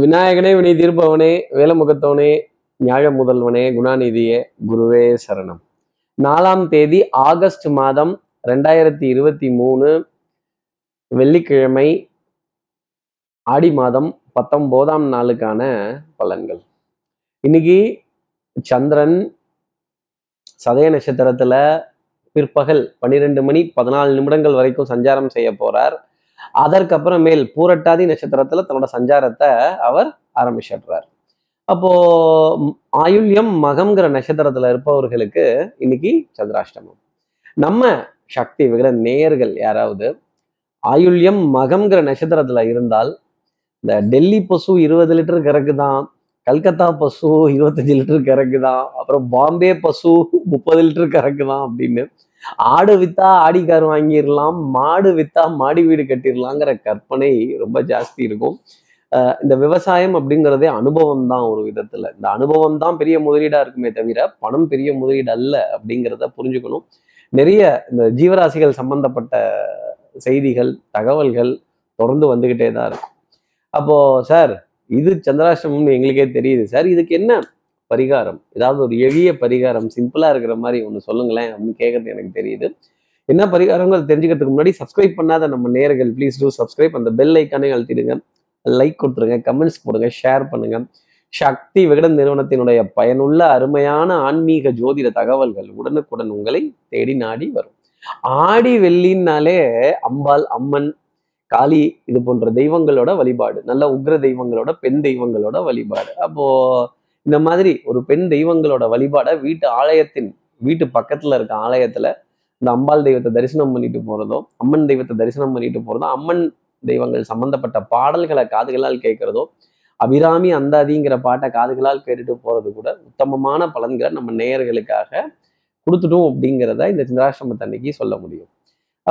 விநாயகனே வினை தீர்ப்பவனே, வேலமுகத்தவனே, ஞாழ முதல்வனே, குணாநிதியே, குருவே சரணம். 4ஆம் தேதி ஆகஸ்ட் மாதம் 2023 வெள்ளிக்கிழமை, ஆடி மாதம் 19ஆம் நாளுக்கான பலன்கள். இன்னைக்கு சந்திரன் சதய நட்சத்திரத்துல பிற்பகல் 12:14 வரைக்கும் சஞ்சாரம் செய்ய போறார். அதற்கப்புறமேல் பூரட்டாதி நட்சத்திரத்துல தன்னோட சஞ்சாரத்தை அவர் ஆரம்பிச்சிடுறார். அப்போ ஆயுள்யம் மகம்ங்கிற நட்சத்திரத்துல இருப்பவர்களுக்கு இன்னைக்கு சந்திராஷ்டமம். நம்ம சக்தி விகிட நேயர்கள் யாராவது ஆயுள்யம் மகம்ங்கிற நட்சத்திரத்துல இருந்தால், இந்த டெல்லி பசு 20 லிட்டர் கறக்குதான், கல்கத்தா பசு 25 லிட்டர் கறக்குதான், அப்புறம் பாம்பே பசு 30 லிட்டர் கறக்குதான் அப்படின்னு ஆடு வித்தா ஆடி கார் வாங்கிடலாம், மாடு வித்தா மாடி வீடு கட்டிடலாங்கிற கற்பனை ரொம்ப ஜாஸ்தி இருக்கும். இந்த விவசாயம் அப்படிங்கிறதே அனுபவம் தான். ஒரு விதத்துல இந்த அனுபவம் தான் பெரிய முதலீடா இருக்குமே தவிர பணம் பெரிய முதலீடு அல்ல அப்படிங்கிறத புரிஞ்சுக்கணும். நிறைய இந்த ஜீவராசிகள் சம்பந்தப்பட்ட செய்திகள், தகவல்கள் தொடர்ந்து வந்துகிட்டே தான் இருக்கும். அப்போ சார் இது சந்திராஷ்டமம்னு எங்களுக்கே தெரியுது சார், இதுக்கு என்ன பரிகாரம், ஏதாவது ஒரு எளிய பரிகாரம் சிம்பிளா இருக்கிற மாதிரி ஒன்று சொல்லுங்களேன் அப்படின்னு கேட்கறது எனக்கு தெரியுது. என்ன பரிகாரங்கிறது தெரிஞ்சுக்கிறதுக்கு முன்னாடி சப்ஸ்கிரைப் பண்ணாத நம்ம நேயர்கள் ப்ளீஸ் டூ சப்ஸ்கிரைப், அந்த பெல் ஐக்கானே அழுத்திடுங்க, லைக் கொடுத்துருங்க, கமெண்ட்ஸ் போடுங்க, ஷேர் பண்ணுங்க. சக்தி விகடன் நிறுவனத்தினுடைய பயனுள்ள அருமையான ஆன்மீக ஜோதிட தகவல்கள் உடனுக்குடன் உங்களை தேடி நாடி வரும். ஆடி வெள்ளினாலே அம்பாள், அம்மன், காளி இது போன்ற தெய்வங்களோட வழிபாடு, நல்ல உக்ர தெய்வங்களோட, பெண் தெய்வங்களோட வழிபாடு. அப்போ இந்த மாதிரி ஒரு பெண் தெய்வங்களோட வழிபாட வீட்டு பக்கத்துல இருக்க ஆலயத்துல இந்த அம்பாள் தெய்வத்தை தரிசனம் பண்ணிட்டு போறதோ, அம்மன் தெய்வத்தை தரிசனம் பண்ணிட்டு போறதோ, அம்மன் தெய்வங்கள் சம்பந்தப்பட்ட பாடல்களை காதுகளால் கேட்கறதோ, அபிராமி அந்தாதிங்கிற பாட்டை காதுகளால் கேட்டுட்டு போறது கூட உத்தமமான பலன்களை நம்ம நேயர்களுக்காக கொடுத்துட்டோம் அப்படிங்கிறத இந்த சந்திராஷ்டமத்தை அன்னைக்கு சொல்ல முடியும்.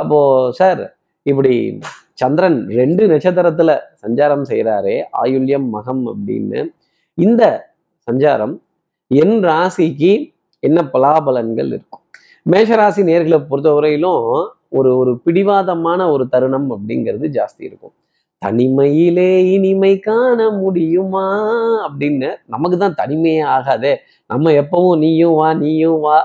அப்போ சார் இப்படி சந்திரன் 2 நட்சத்திரத்துல சஞ்சாரம் செய்கிறாரே, ஆயுள்யம் மகம் அப்படின்னு, இந்த சஞ்சாரம் என் ராசிக்கு என்ன பலாபலன்கள் இருக்கும்? மேஷராசி நேர்களை பொறுத்தவரையிலும் ஒரு பிடிவாதமான ஒரு தருணம் அப்படிங்கிறது ஜாஸ்தி இருக்கும். தனிமையிலே இனிமை காண முடியுமா அப்படின்னு, நமக்கு தான் தனிமையே ஆகாதே, நம்ம எப்பவும் நீயும் வா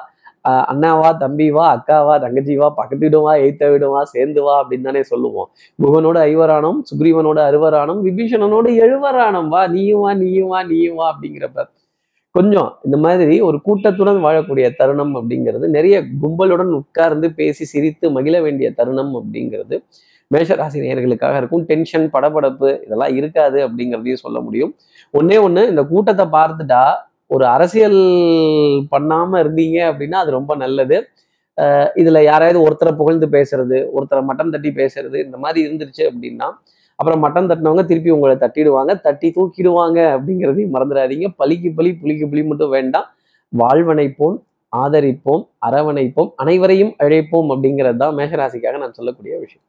அண்ணாவா, தம்பிவா, அக்காவா, தங்கச்சிவா, பக்கத்து விடுவா, எய்த்த விடுவா, சேர்ந்துவா அப்படின்னு தானே சொல்லுவோம். குகனோட 5வரானும், சுக்ரீவனோட 6வரானும், விபீஷணனோட 7வரானும், வா நீயும் வா அப்படிங்கிறப்ப கொஞ்சம் இந்த மாதிரி ஒரு கூட்டத்துடன் வாழக்கூடிய தருணம் அப்படிங்கிறது, நிறைய கும்பலுடன் உட்கார்ந்து பேசி சிரித்து மகிழ வேண்டிய தருணம் அப்படிங்கிறது மேஷராசி நேயர்களுக்காக இருக்கும். டென்ஷன், படபடப்பு இதெல்லாம் இருக்காது அப்படிங்கிறதையும் சொல்ல முடியும். ஒண்ணு, இந்த கூட்டத்தை பார்த்துட்டா ஒரு அரசியல் பண்ணாம இருந்தீங்க அப்படின்னா அது ரொம்ப நல்லது. இதுல யாராவது ஒருத்தரை புகழ்ந்து பேசுறது, ஒருத்தரை மட்டம் தட்டி பேசுறது இந்த மாதிரி இருந்துருச்சு அப்படின்னா அப்புறம் மட்டம் தட்டினவங்க திருப்பி உங்களை தட்டிடுவாங்க, தட்டி தூக்கிடுவாங்க அப்படிங்கிறதையும் மறந்துடாதீங்க. பலிக்கு பலி, புளிக்கு புளி மட்டும் வேண்டாம். வாழ்வனைப்போம், ஆதரிப்போம், அரவணைப்போம், அனைவரையும் அழைப்போம் அப்படிங்கிறது தான் மேஷராசிக்காக நான் சொல்லக்கூடிய விஷயம்.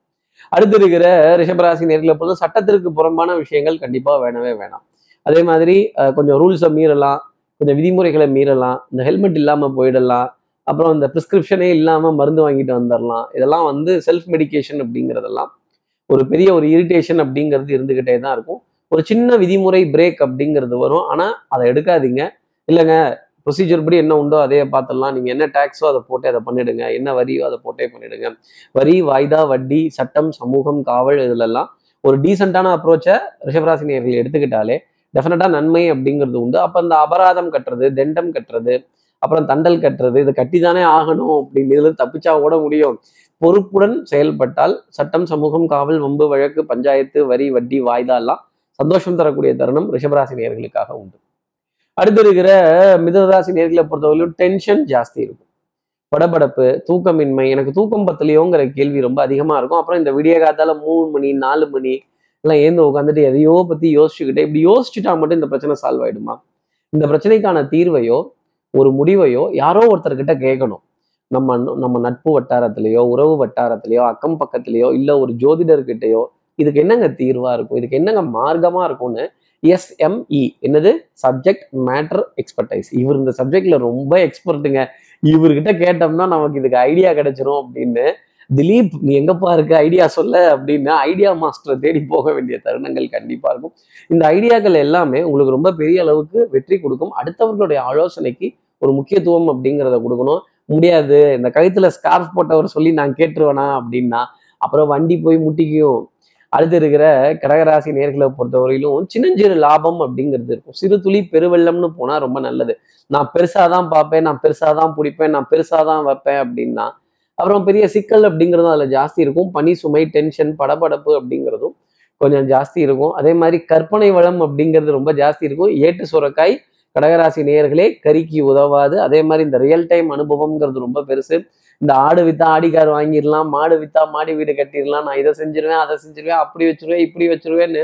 அடுத்து இருக்கிற ரிஷபராசி நேர்களை பொழுது சட்டத்திற்கு புறம்பான விஷயங்கள் கண்டிப்பா வேணவே வேணாம். அதே மாதிரி கொஞ்சம் ரூல்ஸை மீறலாம், கொஞ்சம் விதிமுறைகளை மீறலாம், இந்த ஹெல்மெட் இல்லாமல் போயிடலாம், அப்புறம் இந்த ப்ரிஸ்கிரிப்ஷனே இல்லாமல் மருந்து வாங்கிட்டு வந்துடலாம். இதெல்லாம் செல்ஃப் மெடிக்கேஷன் அப்படிங்கிறதெல்லாம் ஒரு பெரிய ஒரு இரிட்டேஷன் அப்படிங்கிறது இருந்துக்கிட்டே தான் இருக்கும். ஒரு சின்ன விதிமுறை பிரேக் அப்படிங்கிறது வரும், ஆனால் அதை எடுக்காதீங்க. இல்லைங்க, ப்ரொசீஜர் படி என்ன உண்டோ அதையே பார்த்துடலாம், நீங்கள் என்ன டேக்ஸோ அதை போட்டே அதை பண்ணிடுங்க, என்ன வரியோ அதை போட்டே பண்ணிடுங்க. வரி, வாய்தா, வட்டி, சட்டம், சமூகம், காவல் இதிலெல்லாம் ஒரு டீசெண்டான அப்ரோச்சை ரிஷபராசி நேயர்கள் எடுத்துக்கிட்டாலே டெஃபினட்டா நன்மை அப்படிங்கிறது உண்டு. அப்போ இந்த அபராதம் கட்டுறது, தண்டம் கட்டுறது, அப்புறம் தண்டல் கட்டுறது, இதை கட்டிதானே ஆகணும் அப்படின்னு இதுல தப்பிச்சா ஓட முடியும். பொறுப்புடன் செயல்பட்டால் சட்டம், சமூகம், காவல், வம்பு வழக்கு, பஞ்சாயத்து, வரி, வட்டி, வாய்தா எல்லாம் சந்தோஷம் தரக்கூடிய தருணம் ரிஷபராசி நேயர்களுக்காக உண்டு. அடுத்து இருக்கிற மிதுனராசி நேயர்களை பொறுத்தவரையிலும் டென்ஷன் ஜாஸ்தி இருக்கும், படபடப்பு, தூக்கமின்மை, எனக்கு தூக்கம் பத்தலையோங்கிற கேள்வி ரொம்ப அதிகமா இருக்கும். அப்புறம் இந்த விடிய காத்தால 3 மணி 4 மணி எல்லாம் ஏந்து உட்காந்துட்டு எதையோ பத்தி யோசிச்சுக்கிட்டே, இப்படி யோசிச்சுட்டா மட்டும் இந்த பிரச்சனை சால்வ் ஆயிடுமா? இந்த பிரச்சனைக்கான தீர்வையோ ஒரு முடிவையோ யாரோ ஒருத்தர்கிட்ட கேட்கணும். நம்ம நட்பு வட்டாரத்திலேயோ, உறவு வட்டாரத்திலேயோ, அக்கம் பக்கத்திலேயோ, இல்ல ஒரு ஜோதிடர்கிட்டயோ இதுக்கு என்னங்க தீர்வா இருக்கும், இதுக்கு என்னங்க மார்க்கமா இருக்கும்னு SME, என்னது சப்ஜெக்ட் மேட்டர் எக்ஸ்பர்டைஸ், இவர் இந்த சப்ஜெக்ட்ல ரொம்ப எக்ஸ்பர்ட்டுங்க, இவர்கிட்ட கேட்டோம்னா நமக்கு இதுக்கு ஐடியா கிடைச்சிரும் அப்படின்னு திலீப் நீ எங்கப்பா இருக்க ஐடியா சொல்ல அப்படின்னா ஐடியா மாஸ்டரை தேடி போக வேண்டிய தருணங்கள் கண்டிப்பாக இருக்கும். இந்த ஐடியாக்கள் எல்லாமே உங்களுக்கு ரொம்ப பெரிய அளவுக்கு வெற்றி கொடுக்கும். அடுத்தவர்களுடைய ஆலோசனைக்கு ஒரு முக்கியத்துவம் அப்படிங்கிறத கொடுக்கணும். முடியாது, இந்த கழுத்துல ஸ்கார்ஃப் போட்டவர் சொல்லி நான் கேட்டுருவேனா அப்படின்னா அப்புறம் வண்டி போய் முட்டிக்கும். அடுத்து இருக்கிற கடகராசி நேர்களை பொறுத்தவரையிலும் சின்னஞ்சிறு லாபம் அப்படிங்கிறது இருக்கும். சிறு துளி பெருவெள்ளம்னு போனால் ரொம்ப நல்லது. நான் பெருசாக தான் பார்ப்பேன், நான் பெருசாக தான் பிடிப்பேன், நான் பெருசாக தான் வைப்பேன் அப்படின்னா அப்புறம் பெரிய சிக்கல் அப்படிங்கிறதும் அதில் ஜாஸ்தி இருக்கும். பனி சுமை, டென்ஷன், படபடப்பு அப்படிங்கிறதும் கொஞ்சம் ஜாஸ்தி இருக்கும். அதே மாதிரி கற்பனை வளம் அப்படிங்கிறது ரொம்ப ஜாஸ்தி இருக்கும். ஏட்டு சுரக்காய் கடகராசி நேயர்களே கறிக்கு உதவாது. அதே மாதிரி இந்த ரியல் டைம் அனுபவம்ங்கிறது ரொம்ப பெருசு. இந்த ஆடு வித்தா ஆடிக்கார் வாங்கிடலாம், மாடு வித்தா மாடி வீடு கட்டிடலாம், நான் இதை செஞ்சிருவேன், அதை செஞ்சிருவேன், அப்படி வச்சிருவேன், இப்படி வச்சிருவேன்னு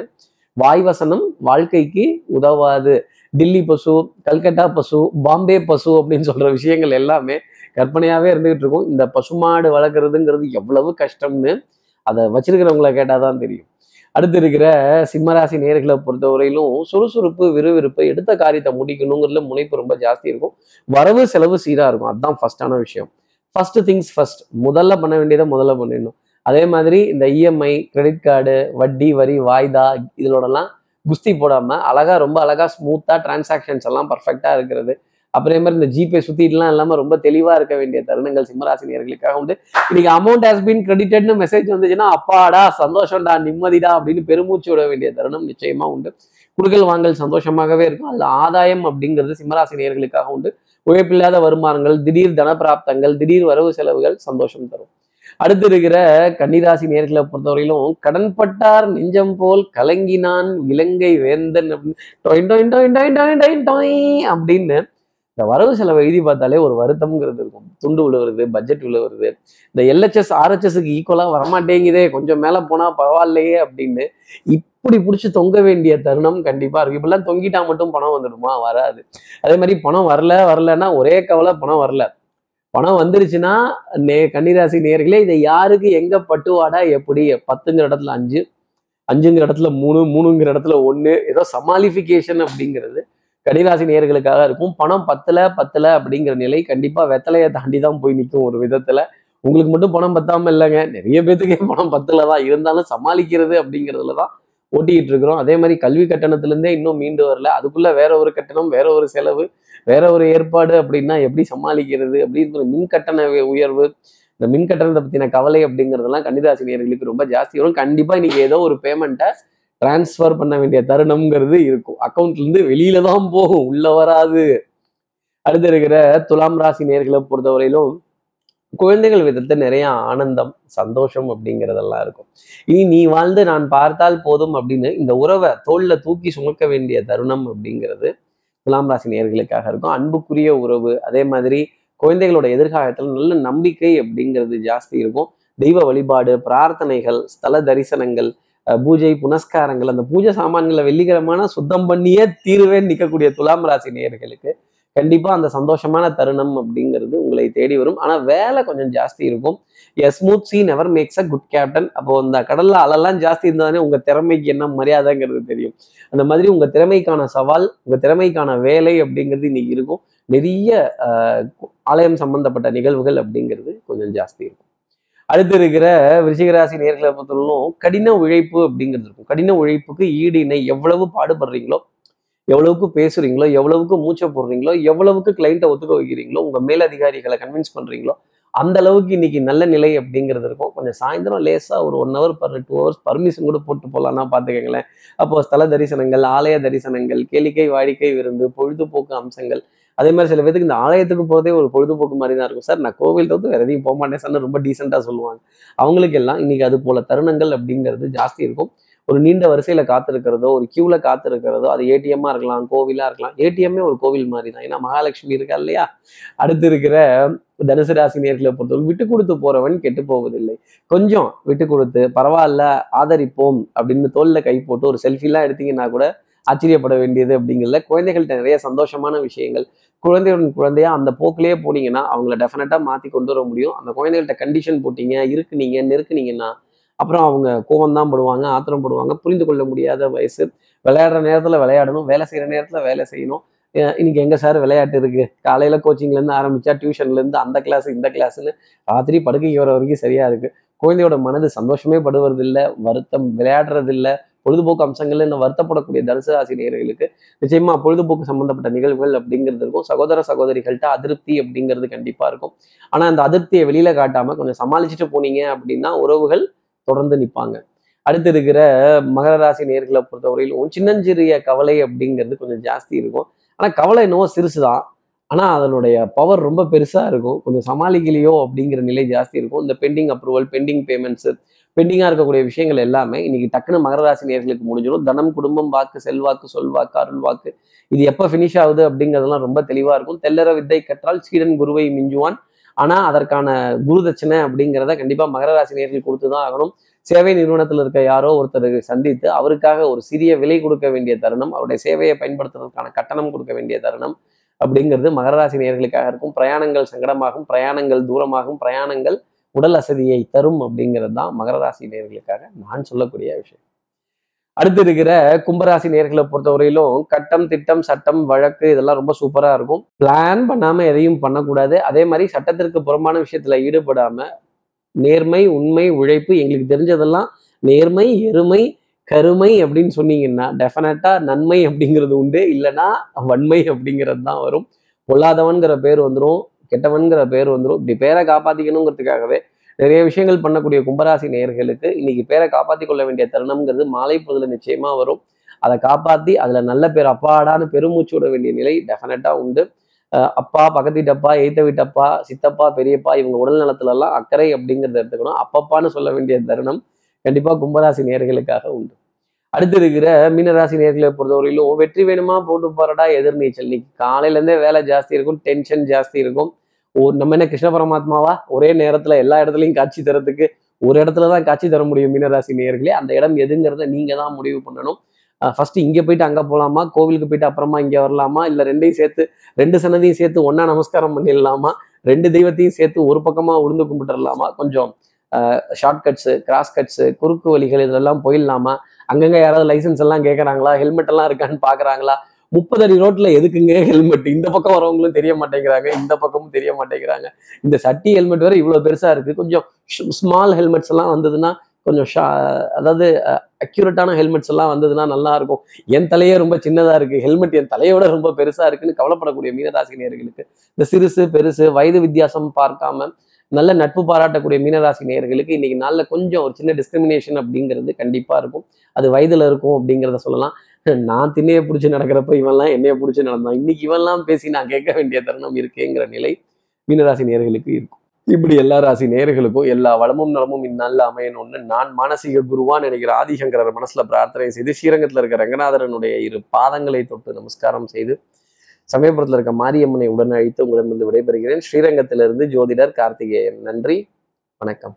வாய் வசனம் வாழ்க்கைக்கு உதவாது. டில்லி பசு, கல்கட்டா பசு, பாம்பே பசு அப்படின்னு சொல்ற விஷயங்கள் எல்லாமே கற்பனையாவே இருந்துகிட்டு இருக்கும். இந்த பசுமாடு வளர்க்குறதுங்கிறது எவ்வளவு கஷ்டம்னு அதை வச்சிருக்கிறவங்களை கேட்டாதான் தெரியும். அடுத்து இருக்கிற சிம்மராசி நேர்களை பொறுத்தவரையிலும் சுறுசுறுப்பு, விறுவிறுப்பு, எடுத்த காரியத்தை முடிக்கணுங்கிறதுல முனைப்பு ரொம்ப ஜாஸ்தி இருக்கும். வரவு செலவு சீராக இருக்கும். அதுதான் ஃபர்ஸ்டான விஷயம். ஃபர்ஸ்ட் திங்ஸ் ஃபர்ஸ்ட், முதல்ல பண்ண வேண்டியதை முதல்ல பண்ணிடணும். அதே மாதிரி இந்த இஎம்ஐ, கிரெடிட் கார்டு, வட்டி, வரி, வாய்தா இதோடலாம் குஸ்தி போடாமல் அழகாக ரொம்ப அழகாக ஸ்மூத்தாக டிரான்சாக்ஷன்ஸ் எல்லாம் பர்ஃபெக்டாக இருக்கிறது. அப்புறே மாதிரி இந்த ஜிபே சுற்றிட்டுலாம் இல்லாமல் ரொம்ப தெளிவாக இருக்க வேண்டிய தருணங்கள் சிம்மராசினியர்களுக்காக உண்டு. இன்னைக்கு அமௌண்ட் ஹாஸ் பீன் கிரெடிட்டட்னு மெசேஜ் வந்துச்சுன்னா அப்பாடா சந்தோஷம்டா நிம்மதிடா அப்படின்னு பெருமூச்சு விட வேண்டிய தருணம் நிச்சயமாக உண்டு. குடுக்கல் வாங்கல் சந்தோஷமாகவே இருக்கும். அதில் ஆதாயம் அப்படிங்கிறது சிம்மராசினியர்களுக்காக உண்டு. உழைப்பில்லாத வருமானங்கள், திடீர் தனப்பிராப்தங்கள், திடீர் வரவு செலவுகள் சந்தோஷம் தரும். அடுத்து இருக்கிற கன்னிராசி நேர்களை பொறுத்தவரையிலும் கடன்பட்டார் நெஞ்சம் போல் கலங்கினான் இலங்கை வேந்தன் அப்படின்னு இந்த வரவு செலவை எழுதி பார்த்தாலே ஒரு வருத்தம்ங்கிறது இருக்கும். துண்டு விழுவுறது, பட்ஜெட் விழுவுறது, இந்த எல்ஹெச்எஸ் ஆர்ஹெச்எஸ்க்கு ஈக்குவலாக வரமாட்டேங்குதே, கொஞ்சம் மேலே போனால் பரவாயில்லையே அப்படின்னு இப்படி பிடிச்சி தொங்க வேண்டிய தருணம் கண்டிப்பாக இருக்குது. இப்படிலாம் தொங்கிட்டா மட்டும் பணம் வந்துடுமா? வராது. அதே மாதிரி பணம் வரலன்னா ஒரே கவலை, பணம் வரல. பணம் வந்துருச்சுன்னா கன்னிராசி நேர்களே இதை யாருக்கு எங்கே பட்டுவாடா எப்படி 10ங்கிற இடத்துல 5, 5ங்கிற இடத்துல 3, 3ங்கிற இடத்துல 1 ஏதோ சமாலிஃபிகேஷன் அப்படிங்கிறது கன்னிராசி நேர்களுக்காக இருக்கும். பணம் பத்தல அப்படிங்கிற நிலை கண்டிப்பாக வெத்தலையை தாண்டி தான் போய் நிற்கும். ஒரு விதத்தில் உங்களுக்கு மட்டும் பணம் பத்தாமல் இல்லைங்க, நிறைய பேத்துக்கே பணம் பத்தல தான். இருந்தாலும் சமாளிக்கிறது அப்படிங்கிறதுல தான் ஓட்டிக்கிட்டு இருக்கிறோம். அதே மாதிரி கல்வி கட்டணத்துலேருந்தே இன்னும் மீண்டு வரல, அதுக்குள்ள வேற ஒரு கட்டணம், வேற ஒரு செலவு, வேற ஒரு ஏற்பாடு அப்படின்னா எப்படி சமாளிக்கிறது அப்படிங்கிற மின் கட்டண உயர்வு, இந்த மின் கட்டணத்தை பற்றின கவலை அப்படிங்கிறதெல்லாம் கன்னிராசி நேர்களுக்கு ரொம்ப ஜாஸ்தி வரும். கண்டிப்பாக இன்னைக்கு ஏதோ ஒரு பேமெண்ட்டை டிரான்ஸ்ஃபர் பண்ண வேண்டிய தருணம்ங்கிறது இருக்கும். அக்கௌண்ட்லேருந்து வெளியில தான் போகும், உள்ளே வராது. அடுத்து இருக்கிற துலாம் ராசி நேர்களை பொறுத்தவரையிலும் குழந்தைகள் விதத்தை நிறைய ஆனந்தம், சந்தோஷம் அப்படிங்கிறதெல்லாம் இருக்கும். இனி நீ வாழ்ந்து நான் பார்த்தால் போதும் அப்படின்னு இந்த உறவை தோல்ல தூக்கி சுமக்க வேண்டிய தருணம் அப்படிங்கிறது துலாம் ராசி நேர்களுக்காக இருக்கும். அன்புக்குரிய உறவு, அதே மாதிரி குழந்தைகளோட எதிர்காலத்தில் நல்ல நம்பிக்கை அப்படிங்கிறது ஜாஸ்தி இருக்கும். தெய்வ வழிபாடு, பிரார்த்தனைகள், ஸ்தல தரிசனங்கள், பூஜை, புனஸ்காரங்கள், அந்த பூஜை சாமான்களை வெள்ளிக்கிழமான சுத்தம் பண்ணியே தீர்வேன்னு நிற்கக்கூடிய துலாம் ராசி நேயர்களுக்கு கண்டிப்பாக அந்த சந்தோஷமான தருணம் அப்படிங்கிறது உங்களை தேடி வரும். ஆனால் வேலை கொஞ்சம் ஜாஸ்தி இருக்கும். Smooth sea never makes a good captain. அப்போ அந்த கடலில் அலெல்லாம் ஜாஸ்தி இருந்தாலே உங்கள் திறமைக்கு என்ன மரியாதைங்கிறது தெரியும். அந்த மாதிரி உங்கள் திறமைக்கான சவால், உங்கள் திறமைக்கான வேலை அப்படிங்கிறது இன்னைக்கு இருக்கும். நிறைய ஆலயம் சம்பந்தப்பட்ட நிகழ்வுகள் அப்படிங்கிறது கொஞ்சம் ஜாஸ்தி இருக்கும். அடுத்து இருக்கிற விருச்சிகராசி நேர்களை பொறுத்தவரையிலும் கடின உழைப்பு அப்படிங்கிறது இருக்கும். கடின உழைப்புக்கு ஈடு இணை. எவ்வளவு பாடுபடுறீங்களோ, எவ்வளவுக்கு பேசுறீங்களோ, எவ்வளவுக்கு மூச்சை போடுறீங்களோ, எவ்வளவுக்கு கிளைண்ட்டை ஒத்துக்க வைக்கிறீங்களோ, உங்கள் மேலதிகாரிகளை கன்வின்ஸ் பண்ணுறீங்களோ, அந்த அளவுக்கு இன்னைக்கு நல்ல நிலை அப்படிங்கிறது இருக்கும். கொஞ்சம் சாயந்தரம் லேசாக ஒரு 1 hour பர் 2 hours பர்மிஷன் கூட போட்டு போகலான்னா பார்த்துக்கங்களேன். அப்போது ஸ்தல தரிசனங்கள், ஆலய தரிசனங்கள், கேளிக்கை, வாடிக்கை, விருந்து, பொழுதுபோக்கு அம்சங்கள். அதே மாதிரி சில பேருக்கு இந்த ஆலயத்துக்கு போகிறதே ஒரு பொழுதுபோக்கு மாதிரி தான் இருக்கும். சார் நான் கோவில் தவிர்த்து வேறு எதையும் போக மாட்டேன் சார்னு ரொம்ப டீசெண்டாக சொல்லுவாங்க. அவங்களுக்கெல்லாம் இன்னைக்கு அது போல தருணங்கள் அப்படிங்கிறது ஜாஸ்தி இருக்கும். ஒரு நீண்ட வரிசையில் காத்திருக்கிறதோ, ஒரு கியூவில் காத்திருக்கிறதோ, அது ஏடிஎம்மாக இருக்கலாம், கோவிலாக இருக்கலாம். ஏடிஎம்மே ஒரு கோவில் மாதிரி தான், ஏன்னா மகாலட்சுமி இருக்கா இல்லையா. அடுத்து இருக்கிற தனுசு ராசி நேர்களை பொறுத்தவரை விட்டு கொடுத்து போகிறவன் கெட்டு போவதில்லை. கொஞ்சம் விட்டு கொடுத்து பரவாயில்ல ஆதரிப்போம் அப்படின்னு தோளில் கை போட்டு ஒரு செல்ஃபிலாம் எடுத்தீங்கன்னா கூட ஆச்சரியப்பட வேண்டியது அப்படிங்கிறதுல குழந்தைகள்கிட்ட நிறைய சந்தோஷமான விஷயங்கள். குழந்தையுடன் குழந்தையா அந்த போக்கிலேயே போனீங்கன்னா அவங்கள டெஃபினட்டாக மாற்றி கொண்டு வர முடியும். அந்த குழந்தைகள்கிட்ட கண்டிஷன் போட்டீங்க, நெருக்குனீங்கன்னா அப்புறம் அவங்க கோபம்தான் படுவாங்க, ஆத்திரம் படுவாங்க. புரிந்து கொள்ள முடியாத வயசு. விளையாடுற நேரத்தில் விளையாடணும், வேலை செய்கிற நேரத்தில் வேலை செய்யணும். இன்னைக்கு எங்கே சார் விளையாட்டு இருக்குது, காலையில் கோச்சிங்லேருந்து ஆரம்பித்தா டியூஷன்லேருந்து அந்த கிளாஸ் இந்த கிளாஸ்ன்னு ராத்திரி படுக்கைக்கு வர வரைக்கும் சரியாக இருக்குது. குழந்தையோட மனது சந்தோஷமே படுவதில்லை, வருத்தம் விளையாடுறதில்லை. பொழுதுபோக்கு அம்சங்கள்ல இந்த வருத்தப்படக்கூடிய தனுசு ராசி நேயர்களுக்கு நிச்சயமா பொழுதுபோக்கு சம்பந்தப்பட்ட நிகழ்வுகள் அப்படிங்கிறது இருக்கும். சகோதர சகோதரிகள்கிட்ட அதிருப்தி அப்படிங்கிறது கண்டிப்பா இருக்கும். ஆனா அந்த அதிருப்தியை வெளியில காட்டாம கொஞ்சம் சமாளிச்சுட்டு போனீங்க அப்படின்னா உறவுகள் தொடர்ந்து நிற்பாங்க. அடுத்து இருக்கிற மகர ராசி நேயர்களை பொறுத்தவரையில் சின்னஞ்சிறிய கவலை அப்படிங்கிறது கொஞ்சம் ஜாஸ்தி இருக்கும். ஆனா கவலை என்னவோ சிறுசுதான், ஆனா அதனுடைய பவர் ரொம்ப பெருசா இருக்கும். கொஞ்சம் சமாளிக்கலையோ அப்படிங்கிற நிலை ஜாஸ்தி இருக்கும். இந்த பெண்டிங் அப்ரூவல், பெண்டிங் பேமெண்ட்ஸ், பெண்டிங்காக இருக்கக்கூடிய விஷயங்கள் எல்லாமே இன்னைக்கு டக்குன்னு மகர ராசி நேயர்களுக்கு முடிஞ்சிடும். தனம், குடும்பம், வாக்கு, செல்வாக்கு, சொல்வாக்கு, அருள்வாக்கு, இது எப்போ ஃபினிஷ் ஆகுது அப்படிங்கிறதுலாம் ரொம்ப தெளிவாக இருக்கும். தெல்லற வித்தை கற்றால் சீடன் குருவை மிஞ்சுவான். ஆனால் அதற்கான குரு தட்சணை அப்படிங்கிறத கண்டிப்பாக மகர ராசி நேயர்கள் கொடுத்து தான் ஆகணும். சேவை நிறுவனத்தில் இருக்க யாரோ ஒருத்தருக்கு சந்தித்து அவருக்காக ஒரு சிறிய விலை கொடுக்க வேண்டிய தருணம், அவருடைய சேவையை பயன்படுத்துறதுக்கான கட்டணம் கொடுக்க வேண்டிய தருணம் அப்படிங்கிறது மகர ராசி நேயர்களுக்காக இருக்கும். பிரயாணங்கள் சங்கடமாகும், பிரயாணங்கள் தூரமாகும், பிரயாணங்கள் உடல் அசதியை தரும் அப்படிங்கிறது தான் மகர ராசி நேயர்களுக்காக நான் சொல்லக்கூடிய விஷயம். அடுத்து இருக்கிற கும்பராசி நேயர்களை பொறுத்தவரையிலும் கட்டம், திட்டம், சட்டம், வழக்கு இதெல்லாம் ரொம்ப சூப்பராக இருக்கும். பிளான் பண்ணாமல் எதையும் பண்ணக்கூடாது. அதே மாதிரி சட்டத்திற்கு புறம்பான விஷயத்துல ஈடுபடாமல் நேர்மை, உண்மை, உழைப்பு, எங்களுக்கு தெரிஞ்சதெல்லாம் நேர்மை, எருமை, கருமை அப்படின்னு சொன்னீங்கன்னா டெஃபினட்டா நன்மை அப்படிங்கிறது உண்டு. இல்லைன்னா வன்மை அப்படிங்கிறது தான் வரும். பொல்லாதவன்கிற பேர் வந்துடும், கெட்டவன்கிற பேர் வந்துடும். இப்படி பேரை காப்பாற்றிக்கணுங்கிறதுக்காகவே நிறைய விஷயங்கள் பண்ணக்கூடிய கும்பராசி நேயர்களுக்கு இன்னைக்கு பேரை காப்பாற்றி கொள்ள வேண்டிய தருணம்ங்கிறது மாலை பொழுதில் நிச்சயமாக வரும். அதை காப்பாற்றி அதில் நல்ல பேர் அப்பாடான்னு பெருமூச்சு விட வேண்டிய நிலை டெஃபினட்டாக உண்டு. அப்பா, பக்கத்திட்டப்பா, எய்த்த வீட்டப்பா, சித்தப்பா, பெரியப்பா இவங்க உடல் நலத்துலலாம் அக்கறை அப்படிங்கிறத எடுத்துக்கணும். அப்பப்பான்னு சொல்ல வேண்டிய தருணம் கண்டிப்பாக கும்பராசி நேயர்களுக்காக உண்டு. அடுத்து இருக்கிற மீனராசி நேயர்களை பொறுத்தவரையிலும் வெற்றி வேணுமா போட்டு போறடா எதிர்நீச்சல். இன்னைக்கு காலையிலேருந்தே வேலை ஜாஸ்தி இருக்கும், டென்ஷன் ஜாஸ்தி இருக்கும். நம்ம என்ன கிருஷ்ண பரமாத்மாவா ஒரே நேரத்துல எல்லா இடத்துலையும் காட்சி தரத்துக்கு ஒரு இடத்துல தான் காட்சி தர முடியும் மீனராசி நேயர்களே. அந்த இடம் எதுங்கிறத நீங்க தான் முடிவு பண்ணணும். ஃபர்ஸ்ட் இங்கே போயிட்டு அங்கே போகலாமா, கோவிலுக்கு போயிட்டு அப்புறமா இங்கே வரலாமா, இல்லை ரெண்டையும் சேர்த்து ரெண்டு சன்னதியும் சேர்த்து ஒன்னா நமஸ்காரம் பண்ணிடலாமா, ரெண்டு தெய்வத்தையும் சேர்த்து ஒரு பக்கமா உளுந்து கும்பிட்டுடலாமா, கொஞ்சம் ஷார்ட்கட்ஸு, கிராஸ் கட்ஸு, குறுக்கு வழிகள் இதெல்லாம் போயிடலாமா, அங்கங்க யாராவது லைசன்ஸ் எல்லாம் கேட்குறாங்களா, ஹெல்மெட் எல்லாம் இருக்கான்னு பாக்குறாங்களா, 30 அடி ரோட்ல எதுக்குங்க ஹெல்மெட், இந்த பக்கம் வரவங்களும் தெரிய மாட்டேங்கிறாங்க, இந்த பக்கமும் தெரிய மாட்டேங்கிறாங்க, இந்த சட்டி ஹெல்மெட் வேற இவ்வளவு பெருசா இருக்கு, கொஞ்சம் ஸ்மால் ஹெல்மெட்ஸ் எல்லாம் வந்ததுன்னா கொஞ்சம் அதாவது அக்யூரேட்டான ஹெல்மெட்ஸ் எல்லாம் வந்ததுன்னா நல்லா இருக்கும், என் தலையே ரொம்ப சின்னதா இருக்கு, ஹெல்மெட் என் தலையோட ரொம்ப பெருசா இருக்குன்னு கவலைப்படக்கூடிய மீனராசி நேயர்களுக்கு இந்த சிறுசு பெருசு வயது வித்தியாசம் பார்க்காம நல்ல நட்பு பாராட்டக்கூடிய மீனராசி நேயர்களுக்கு இன்னைக்கு நாளில் கொஞ்சம் ஒரு சின்ன டிஸ்கிரிமினேஷன் அப்படிங்கிறது கண்டிப்பாக இருக்கும். அது வயதில் இருக்கும் அப்படிங்கிறத சொல்லலாம். நான் திண்ணையை பிடிச்சி நடக்கிறப்ப இவெல்லாம் என்னைய பிடிச்சி நடந்தான், இன்னைக்கு இவெல்லாம் பேசி நான் கேட்க வேண்டிய தருணம் இருக்கேங்கிற நிலை மீனராசி நேயர்களுக்கு இருக்கும். இப்படி எல்லா ராசி நேயர்களுக்கும் எல்லா வளமும் நலமும் இந்நாளில் அமையணும்னு நான் மானசீக குருவான்னு நினைக்கிற ஆதிசங்கரர் மனசுல பிரார்த்தனை செய்து ஸ்ரீரங்கத்தில் இருக்கிற ரங்கநாதரனுடைய 2 பாதங்களை தொட்டு நமஸ்காரம் செய்து சமயபுரத்தில் இருக்க மாரியம்மனை உடன் அழைத்து உங்களிடமிருந்து விடைபெறுகிறேன். ஸ்ரீரங்கத்திலிருந்து ஜோதிடர் கார்த்திகேயன். நன்றி, வணக்கம்.